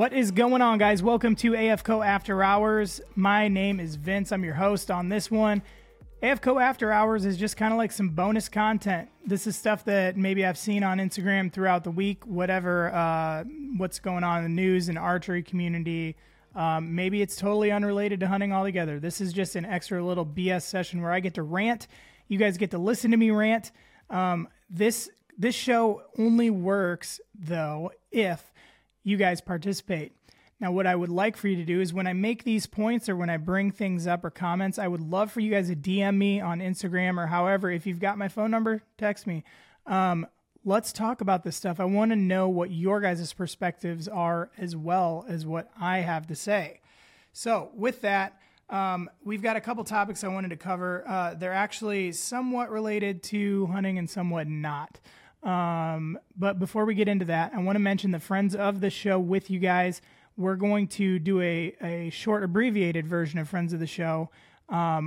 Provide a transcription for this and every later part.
What is going on, guys? Welcome to AFCO After Hours. My name is Vince. I'm your host on this one. AFCO After Hours is just kind of like some bonus content. This is stuff that maybe I've seen on Instagram throughout the week, whatever, what's going on in the news and archery community. Maybe it's totally unrelated to hunting altogether. This is just an extra little BS session where I get to rant. You guys get to listen to me rant. This show only works, though, if you guys participate. Now, what I would like for you to do is when I make these points or when I bring things up or comments, I would love for you guys to DM me on Instagram or however. If you've got my phone number, text me. Let's talk about this stuff. I want to know what your guys' perspectives are as well as what I have to say. So with that, we've got a couple topics I wanted to cover. They're actually somewhat related to hunting and somewhat not. But before we get into that, I want to mention the friends of the show with you guys. We're going to do a short abbreviated version of friends of the show.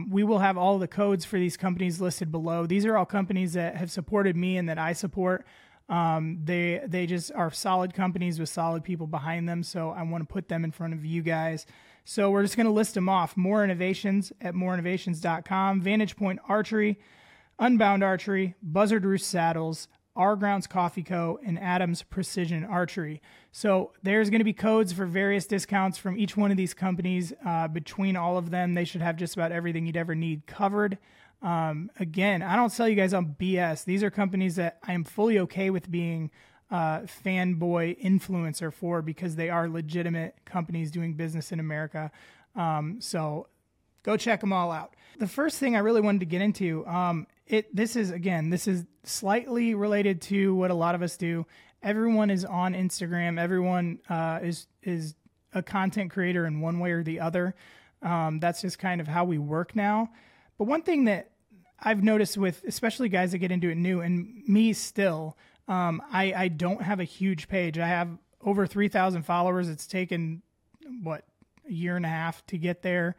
We will have all the codes for these companies listed below. These are all companies that have supported me and that I support. They just are solid companies with solid people behind them. So I want to put them in front of you guys. So we're just going to list them off. Morr Innovations at morrinnovations.com, Vantage Point Archery, Unbound Archery, Buzzard Roost Saddles, Our Grounds Coffee Co., and Adams Precision Archery. So there's going to be codes for various discounts from each one of these companies. Between all of them, they should have just about everything you'd ever need covered. Again, I don't sell you guys on BS. These are companies that I am fully okay with being fanboy influencer for because they are legitimate companies doing business in America. So go check them all out. The first thing I really wanted to get into, this is slightly related to what a lot of us do. Everyone is on Instagram. Everyone is a content creator in one way or the other. That's just kind of how we work now. But one thing that I've noticed with especially guys that get into it new, and me still, I don't have a huge page. I have over 3,000 followers. It's taken, a year and a half to get there.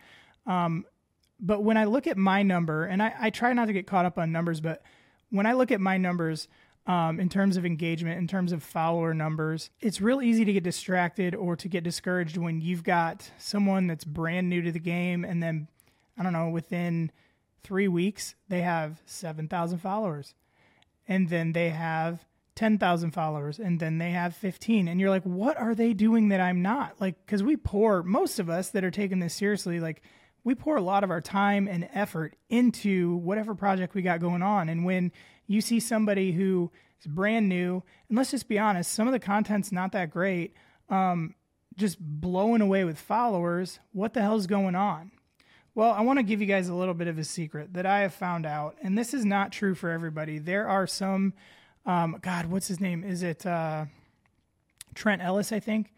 But when I look at my number, and I try not to get caught up on numbers, but when I look at my numbers in terms of engagement, in terms of follower numbers, it's real easy to get distracted or to get discouraged when you've got someone that's brand new to the game and then, I don't know, within 3 weeks, they have 7,000 followers. And then they have 10,000 followers. And then they have 15. And you're like, what are they doing that I'm not? Like, because most of us that are taking this seriously, like, we pour a lot of our time and effort into whatever project we got going on. And when you see somebody who is brand new, and let's just be honest, some of the content's not that great, just blowing away with followers, what the hell's going on? Well, I want to give you guys a little bit of a secret that I have found out, and this is not true for everybody. There are some, what's his name? Is it Trent Ellis, I think?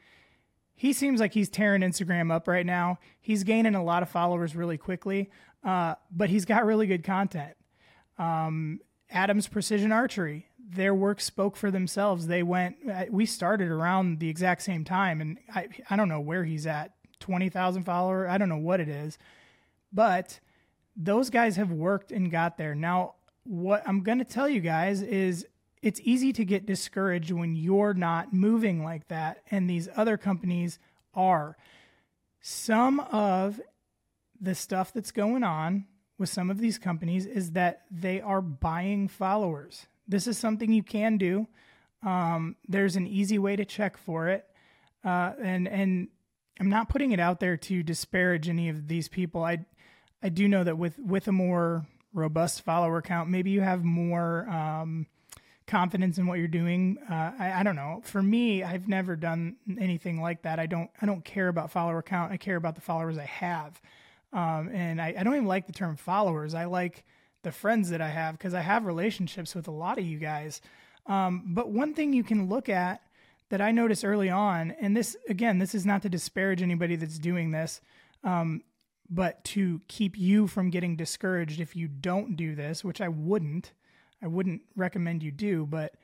He seems like he's tearing Instagram up right now. He's gaining a lot of followers really quickly, but he's got really good content. Adams Precision Archery, their work spoke for themselves. We started around the exact same time, and I don't know where he's at, 20,000 follower. I don't know what it is, but those guys have worked and got there. Now, what I'm going to tell you guys is, it's easy to get discouraged when you're not moving like that, and these other companies are. Some of the stuff that's going on with some of these companies is that they are buying followers. This is something you can do. There's an easy way to check for it, and I'm not putting it out there to disparage any of these people. I do know that with a more robust follower count, maybe you have more confidence in what you're doing. I don't know. For me, I've never done anything like that. I don't care about follower count. I care about the followers I have. And I don't even like the term followers. I like the friends that I have because I have relationships with a lot of you guys. But one thing you can look at that I noticed early on, and this is not to disparage anybody that's doing this, but to keep you from getting discouraged if you don't do this, which I wouldn't recommend you do, but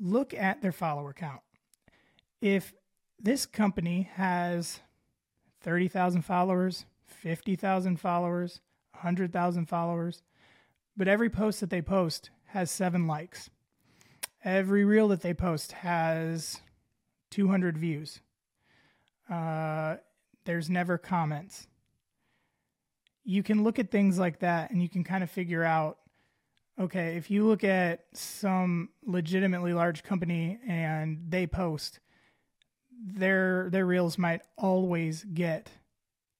look at their follower count. If this company has 30,000 followers, 50,000 followers, 100,000 followers, but every post that they post has 7 likes, every reel that they post has 200 views, There's never comments. You can look at things like that and you can kind of figure out, okay, if you look at some legitimately large company and they post, their reels might always get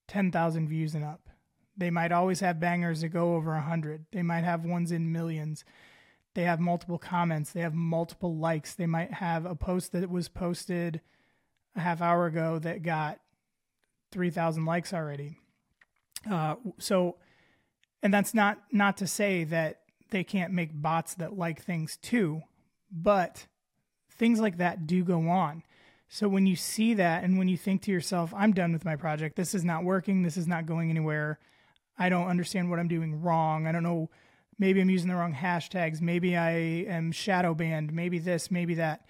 10,000 views and up. They might always have bangers that go over 100. They might have ones in millions. They have multiple comments. They have multiple likes. They might have a post that was posted a half hour ago that got 3,000 likes already. And that's not to say that they can't make bots that like things too, but things like that do go on. So when you see that and when you think to yourself, I'm done with my project. This is not working. This is not going anywhere. I don't understand what I'm doing wrong. I don't know. Maybe I'm using the wrong hashtags. Maybe I am shadow banned. Maybe this, maybe that.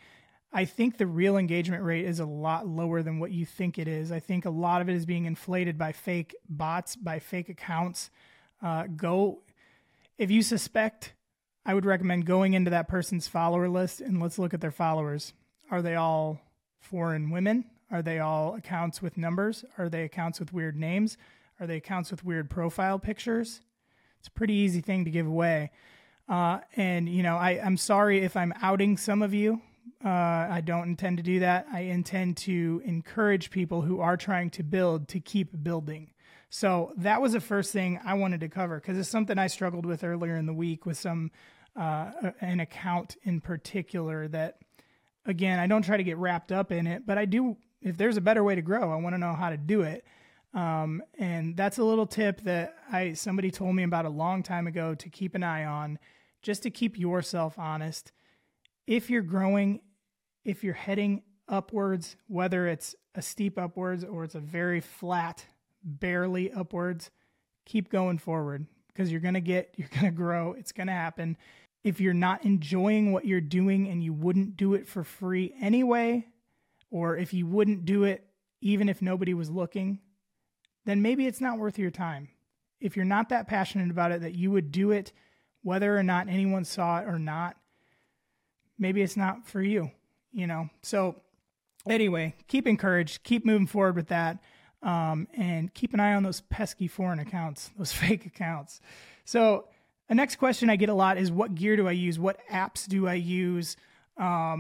I think the real engagement rate is a lot lower than what you think it is. I think a lot of it is being inflated by fake bots, by fake accounts. If you suspect, I would recommend going into that person's follower list and let's look at their followers. Are they all foreign women? Are they all accounts with numbers? Are they accounts with weird names? Are they accounts with weird profile pictures? It's a pretty easy thing to give away. I'm sorry if I'm outing some of you. I don't intend to do that. I intend to encourage people who are trying to build to keep building. So that was the first thing I wanted to cover because it's something I struggled with earlier in the week with an account in particular that, again, I don't try to get wrapped up in it, but I do, if there's a better way to grow, I want to know how to do it. And that's a little tip that somebody told me about a long time ago to keep an eye on, just to keep yourself honest. If you're growing, if you're heading upwards, whether it's a steep upwards or it's a very flat, barely upwards, keep going forward because you're going to grow. It's going to happen. If you're not enjoying what you're doing and you wouldn't do it for free anyway, or if you wouldn't do it even if nobody was looking, then maybe it's not worth your time. If you're not that passionate about it, that you would do it whether or not anyone saw it or not, maybe it's not for you, you know? So anyway, keep encouraged, keep moving forward with that. And keep an eye on those pesky foreign accounts, those fake accounts. So the next question I get a lot is, what gear do I use? What apps do I use? I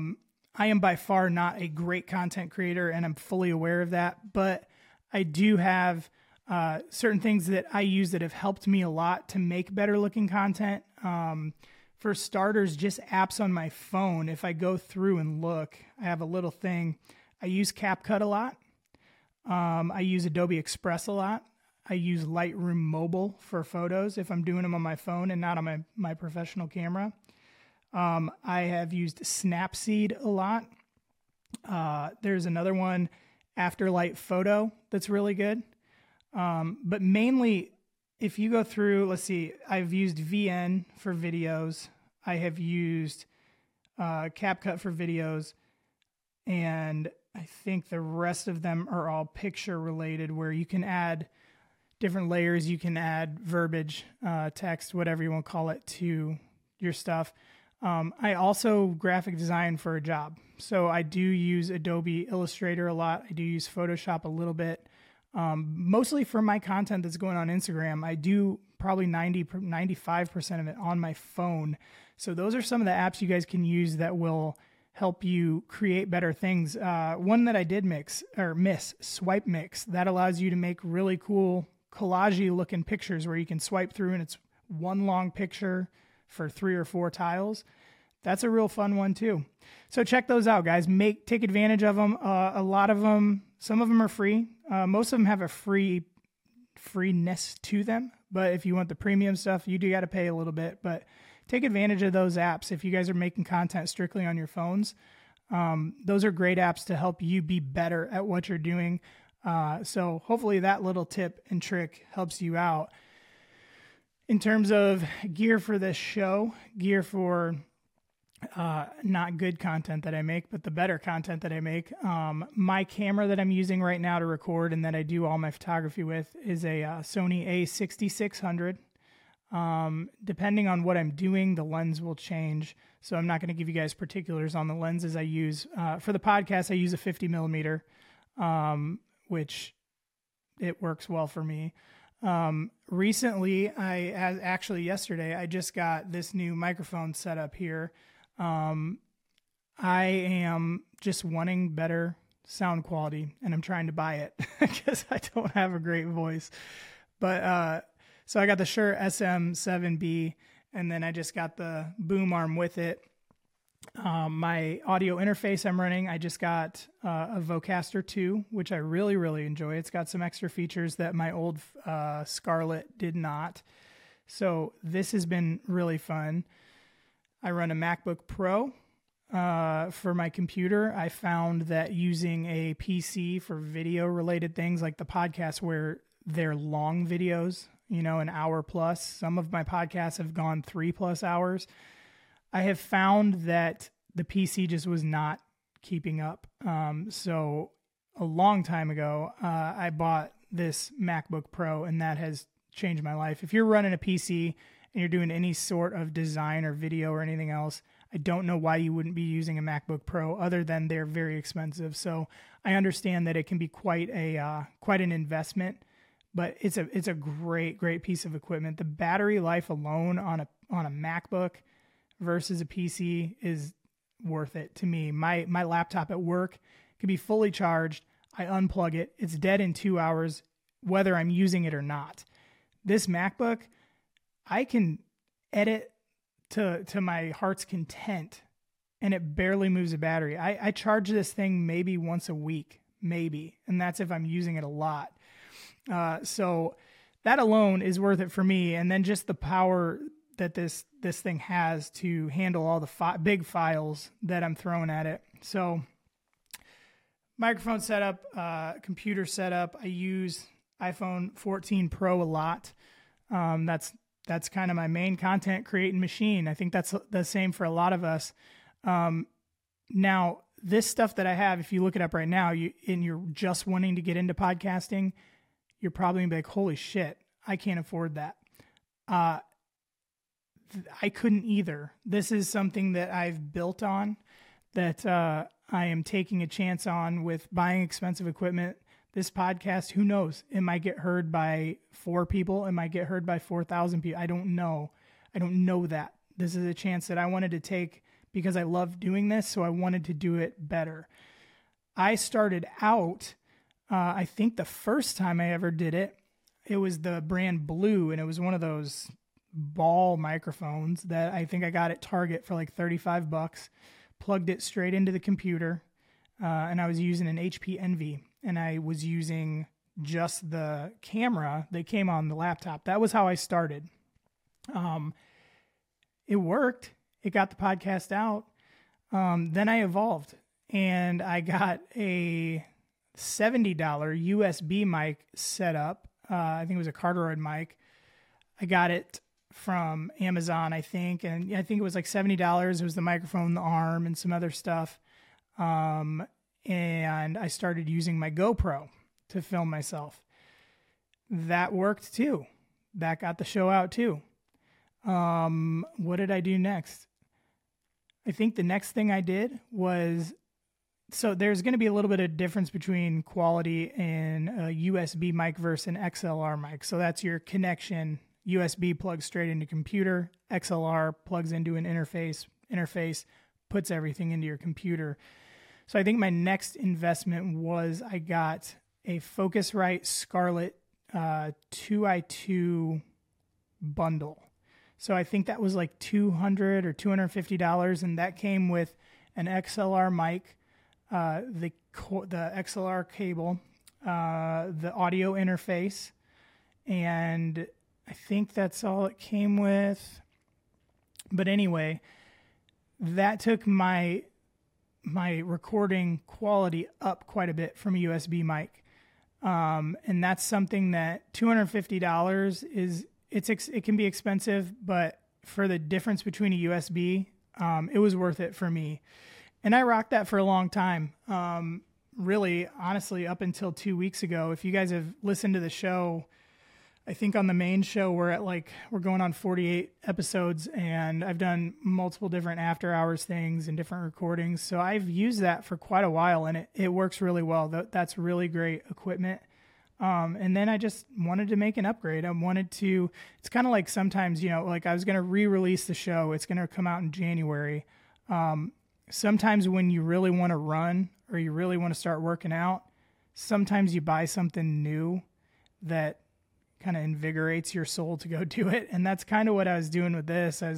am by far not a great content creator and I'm fully aware of that, but I do have certain things that I use that have helped me a lot to make better looking content. For starters, just apps on my phone. If I go through and look, I have a little thing. I use CapCut a lot. I use Adobe Express a lot. I use Lightroom Mobile for photos if I'm doing them on my phone and not on my professional camera. I have used Snapseed a lot. There's another one, Afterlight Photo, that's really good. But mainly, if you go through, let's see, I've used VN for videos. I have used CapCut for videos. And I think the rest of them are all picture related where you can add different layers. You can add verbiage, text, whatever you want to call it, to your stuff. I also graphic design for a job. So I do use Adobe Illustrator a lot. I do use Photoshop a little bit, mostly for my content that's going on Instagram. I do probably 95% of it on my phone. So those are some of the apps you guys can use that will help you create better things. One that I did miss, Swipe Mix, that allows you to make really cool collage-y looking pictures where you can swipe through and it's one long picture for 3 or 4 tiles. That's a real fun one too. So check those out, guys. Take advantage of them. A lot of them, some of them are free. Most of them have a freeness to them, but if you want the premium stuff, you do got to pay a little bit, but take advantage of those apps. If you guys are making content strictly on your phones, those are great apps to help you be better at what you're doing. So hopefully that little tip and trick helps you out. In terms of gear for this show, gear for not good content that I make, but the better content that I make, my camera that I'm using right now to record and that I do all my photography with is a Sony a6600. Depending on what I'm doing, the lens will change. So I'm not going to give you guys particulars on the lenses I use. For the podcast, I use a 50 millimeter. which it works well for me. Recently, actually yesterday, I just got this new microphone set up here. I am just wanting better sound quality, and I'm trying to buy it because I don't have a great voice. But so I got the Shure SM7B, and then I just got the boom arm with it. My audio interface I'm running, I just got a Vocaster 2, which I really, really enjoy. It's got some extra features that my old Scarlett did not. So this has been really fun. I run a MacBook Pro for my computer. I found that using a PC for video-related things like the podcast where they're long videos, you know, an hour plus. Some of my podcasts have gone 3+ hours. I have found that the PC just was not keeping up. So a long time ago, I bought this MacBook Pro, and that has changed my life. If you're running a PC and you're doing any sort of design or video or anything else, I don't know why you wouldn't be using a MacBook Pro other than they're very expensive. So I understand that it can be quite an investment, but it's a great, great piece of equipment. The battery life alone on a MacBook versus a PC is worth it to me. My laptop at work can be fully charged. I unplug it. It's dead in 2 hours, whether I'm using it or not. This MacBook, I can edit to my heart's content, and it barely moves a battery. I charge this thing maybe once a week, maybe, and that's if I'm using it a lot. So that alone is worth it for me. And then just the power that this thing has to handle all the big files that I'm throwing at it. So microphone setup, computer setup. I use iPhone 14 Pro a lot. That's kind of my main content creating machine. I think that's the same for a lot of us. Now this stuff that I have, if you look it up right now, you're just wanting to get into podcasting, you're probably gonna be like, holy shit, I can't afford that. I couldn't either. This is something that I've built on, that I am taking a chance on with buying expensive equipment. This podcast, who knows? It might get heard by 4 people. It might get heard by 4,000 people. I don't know. I don't know that. This is a chance that I wanted to take because I love doing this, so I wanted to do it better. I started out, I think the first time I ever did it, it was the brand Blue, and it was one of those ball microphones that I think I got at Target for like $35, plugged it straight into the computer, and I was using an HP Envy, and I was using just the camera that came on the laptop. That was how I started. It worked. It got the podcast out. Then I evolved, and I got a $70 USB mic set up. I think it was a Carteroid mic. I got it from Amazon, I think. And I think it was like $70. It was the microphone, the arm, and some other stuff. And I started using my GoPro to film myself. That worked too. That got the show out too. What did I do next? I think the next thing I did was, so there's going to be a little bit of difference between quality in a USB mic versus an XLR mic. So that's your connection. USB plugs straight into computer, XLR plugs into an interface puts everything into your computer. So I think my next investment was I got a Focusrite Scarlett 2i2 bundle. So I think that was like $200 or $250, and that came with an XLR mic, the XLR cable, the audio interface, and I think that's all it came with. But anyway, that took my recording quality up quite a bit from a USB mic. And that's something that $250 is, it can be expensive, but for the difference between a USB, it was worth it for me. And I rocked that for a long time. Really, honestly, up until 2 weeks ago. If you guys have listened to the show, I think on the main show, we're going on 48 episodes, and I've done multiple different after hours things and different recordings. So I've used that for quite a while, and it works really well. That's really great equipment. And then I just wanted to make an upgrade. It's kind of like sometimes, I was going to re-release the show. It's going to come out in January. Sometimes when you really want to run or you really want to start working out, sometimes you buy something new that kind of invigorates your soul to go do it. And that's kind of what I was doing with this. All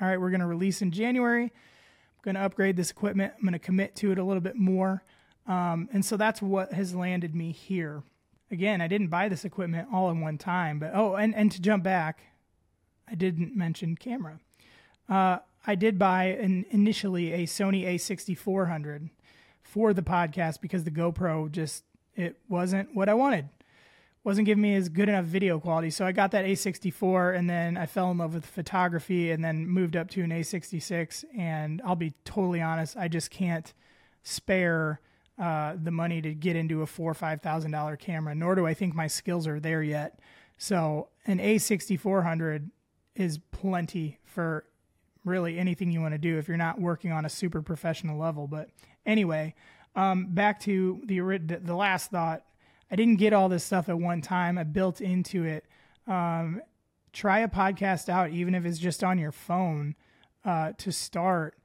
right, we're going to release in January. I'm going to upgrade this equipment. I'm going to commit to it a little bit more. And so that's what has landed me here. Again, I didn't buy this equipment all in one time, but and to jump back, I didn't mention camera. I did buy initially a Sony a6400 for the podcast because the GoPro it wasn't what I wanted. Wasn't giving me as good enough video quality. So I got that A64, and then I fell in love with photography, and then moved up to an A66. And I'll be totally honest, I just can't spare the money to get into a $4,000 or $5,000 camera, nor do I think my skills are there yet. So an A6400 is plenty for really anything you want to do if you're not working on a super professional level. But anyway, back to the last thought. I didn't get all this stuff at one time. I built into it. Try a podcast out, even if it's just on your phone, to start.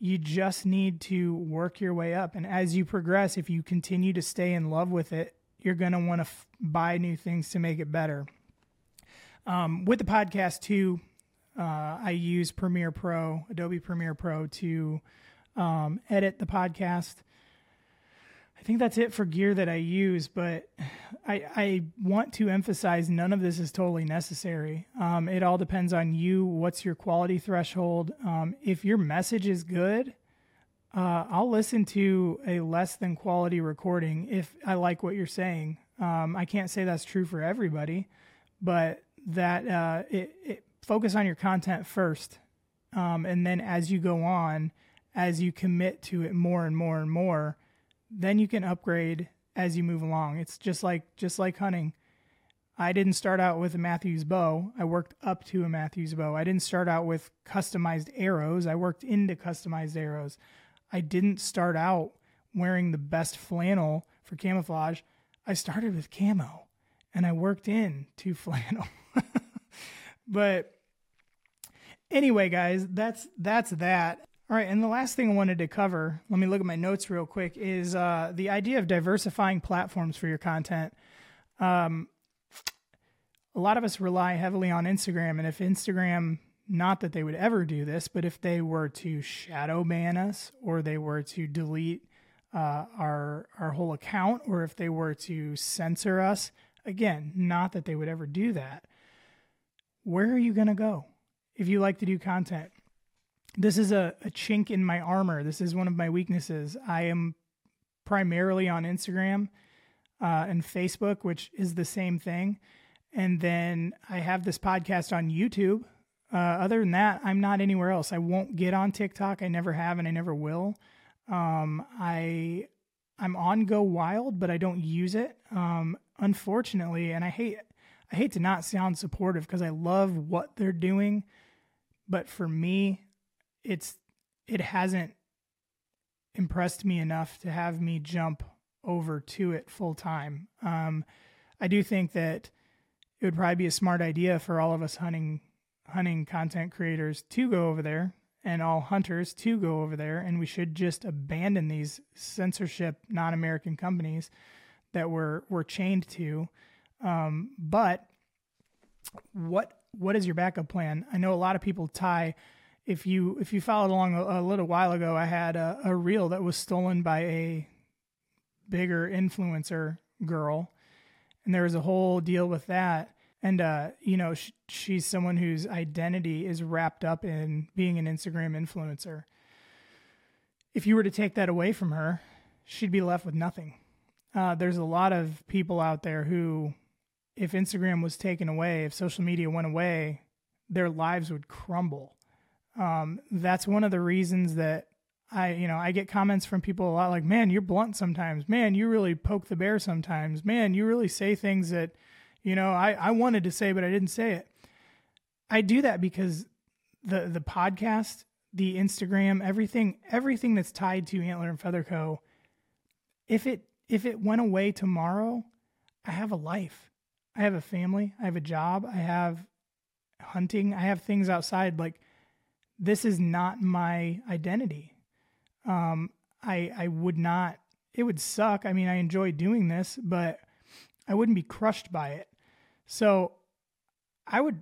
You just need to work your way up. And as you progress, if you continue to stay in love with it, you're going to want to buy new things to make it better. With the podcast too, I use Adobe Premiere Pro to edit the podcast. I think that's it for gear that I use, but I want to emphasize none of this is totally necessary. It all depends on you. What's your quality threshold? If your message is good, I'll listen to a less than quality recording if I like what you're saying. I can't say that's true for everybody, but that focus on your content first. And then as you go on, as you commit to it more and more and more, then you can upgrade as you move along. It's just like hunting. I didn't start out with a Matthews bow. I worked up to a Matthews bow. I didn't start out with customized arrows. I worked into customized arrows. I didn't start out wearing the best flannel for camouflage. I started with camo, and I worked in to flannel. But anyway, guys, that's that. All right, and the last thing I wanted to cover, let me look at my notes real quick, is the idea of diversifying platforms for your content. A lot of us rely heavily on Instagram, and if Instagram, not that they would ever do this, but if they were to shadow ban us, or they were to delete our whole account, or if they were to censor us, again, not that they would ever do that, where are you going to go if you like to do content? This is a chink in my armor. This is one of my weaknesses. I am primarily on Instagram and Facebook, which is the same thing. And then I have this podcast on YouTube. Other than that, I'm not anywhere else. I won't get on TikTok. I never have, and I never will. I'm on Go Wild, but I don't use it. Unfortunately, and I hate to not sound supportive because I love what they're doing, but for me, it hasn't impressed me enough to have me jump over to it full time. I do think that it would probably be a smart idea for all of us hunting content creators to go over there, and all hunters to go over there, and we should just abandon these censorship non-American companies that we're chained to. But what is your backup plan? I know a lot of people tie. If you followed along a little while ago, I had a reel that was stolen by a bigger influencer girl, and there was a whole deal with that. And she's someone whose identity is wrapped up in being an Instagram influencer. If you were to take that away from her, she'd be left with nothing. There's a lot of people out there who, if Instagram was taken away, if social media went away, their lives would crumble. That's one of the reasons that I get comments from people a lot like, man, you're blunt sometimes, man, you really poke the bear sometimes, man, you really say things that, You know, I wanted to say, but I didn't say it. I do that because the podcast, the Instagram, everything that's tied to Antler and Feather Co., if it went away tomorrow, I have a life. I have a family. I have a job. I have hunting. I have things outside. Like, this is not my identity. I would not, it would suck. I mean, I enjoy doing this, but I wouldn't be crushed by it. So I would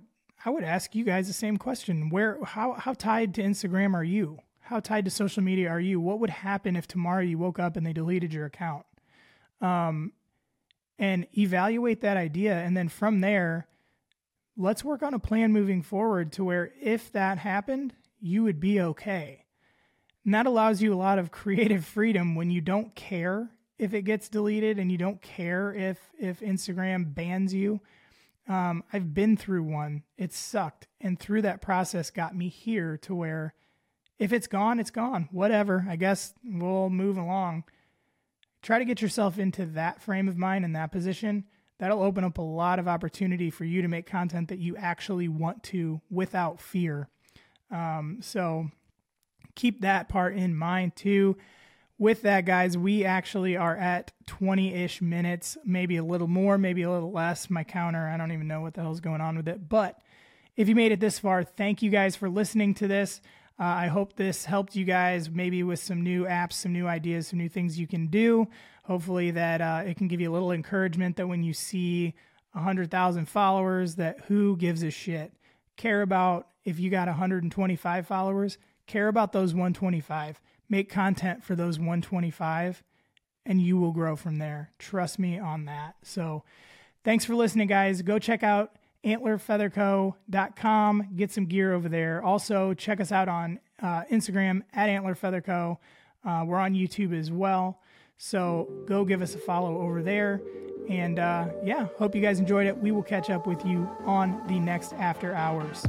ask you guys the same question. How tied to Instagram are you? How tied to social media are you? What would happen if tomorrow you woke up and they deleted your account? And evaluate that idea. And then from there, let's work on a plan moving forward to where if that happened, you would be okay. And that allows you a lot of creative freedom when you don't care if it gets deleted and you don't care if Instagram bans you. I've been through one. It sucked. And through that process got me here to where if it's gone, it's gone. Whatever. I guess we'll move along. Try to get yourself into that frame of mind and that position. That'll open up a lot of opportunity for you to make content that you actually want to without fear. So keep that part in mind too. With that, guys, we actually are at 20-ish minutes, maybe a little more, maybe a little less. My counter, I don't even know what the hell's going on with it. But if you made it this far, thank you guys for listening to this. I hope this helped you guys maybe with some new apps, some new ideas, some new things you can do. Hopefully that it can give you a little encouragement that when you see 100,000 followers, that who gives a shit? Care about if you got 125 followers, care about those 125. Make content for those 125 and you will grow from there. Trust me on that. So thanks for listening, guys. Go check out antlerfeatherco.com. Get some gear over there. Also, check us out on Instagram at antlerfeatherco. We're on YouTube as well. So go give us a follow over there. And yeah, hope you guys enjoyed it. We will catch up with you on the next After Hours.